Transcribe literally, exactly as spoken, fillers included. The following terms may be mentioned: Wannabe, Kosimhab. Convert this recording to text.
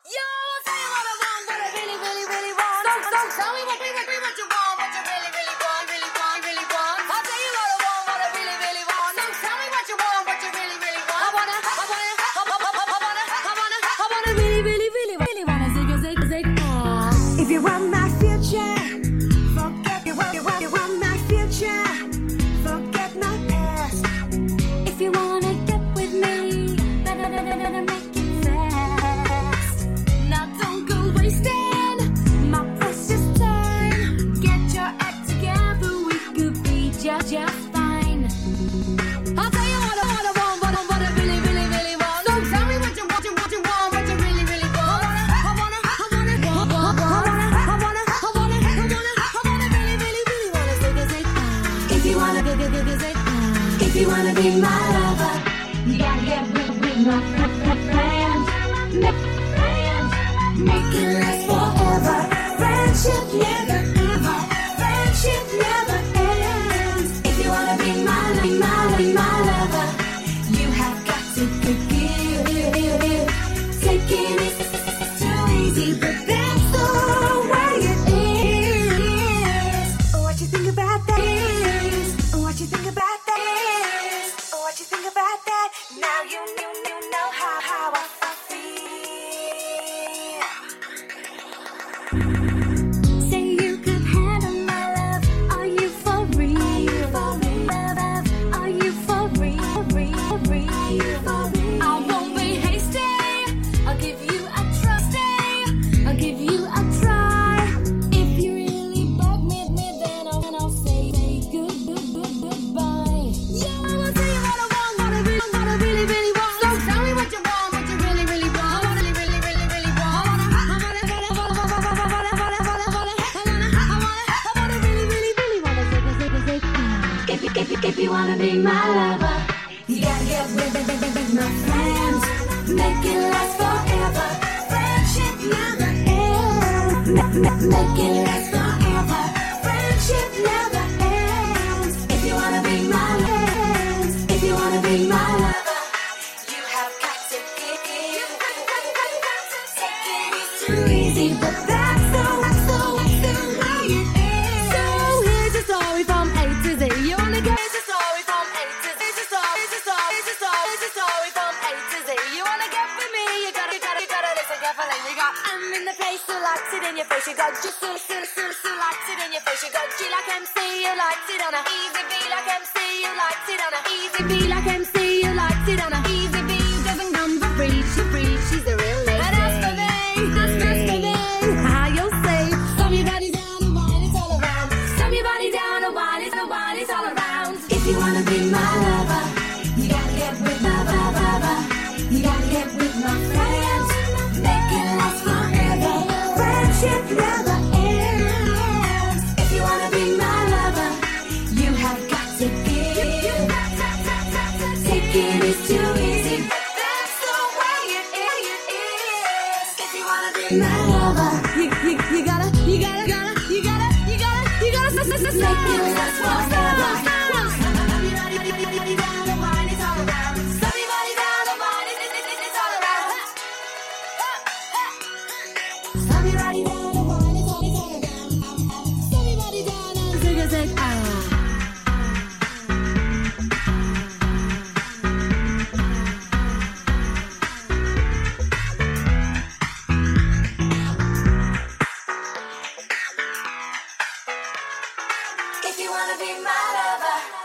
If you want my future, forget you want, you want, you want my future, forget my past. If you wanna get with me, better, better, better make it fast. Now don't go wasting my precious time. Get your act together, we could be just, just fine. I'll tell you what I want, I want, what I, what I really, really, really want. So tell me what you want, you want, you want, what you really, really want. I wanna, I wanna, I wanna, I wanna, I wanna. If you wanna be my lover, you gotta get with, with my friends. Make friends, make it last forever. Friendship never ever, friendship never ends. If you wanna be my, be my, be my lover, you have got to give, give, give, give. Taking it too easy, but that's the way it is. Oh, what you think about that? What you think about that? Oh, what you think about that? Now you, you, you know how, how I feel. Say you could handle my love. Are you for real? Are you for real? Are you for real? For real? For real? Are you for real? I won't be hasty. I'll give you a trust. I'll give you a try. If you really bug me, me then I'll, then I'll say good. If you, if you wanna be my lover, you gotta get with, with, with, with my friends. Make it last forever. Friendship never ends. Make it last forever. Friendship never ends. If you wanna be my lover, if you wanna be my lover, you have got to give. Taking it too easy, but that's so, so, so how it is. So here's a story from A to Z. I'm in the place who likes it in your face. You got just so, so, so, so likes it in your face. You got G like M C, you likes it on a easy B like M C, you likes it on a easy B like M C, you likes it on a easy B. Doesn't come for free, she free, she's a real lady. And that's for me, that's that's for me. How you'll say, some your body down and while it's all around, some your body down and while it's and while it's all around. If you wanna be my lover, you gotta get with my lover, you gotta get with my friend. Friendship never ends. If you wanna be my lover, you have got to give. Taking it too easy, but that's the way it is. If you wanna be my lover, you, you, you gotta, you gotta, you gotta, you gotta, you gotta, you gotta, you gotta make it last forever. Everybody down the wine is all around. Everybody down the wine is all around. Everybody down the wine is all around. Everybody down and zig a zig ah. If you wanna be my lover.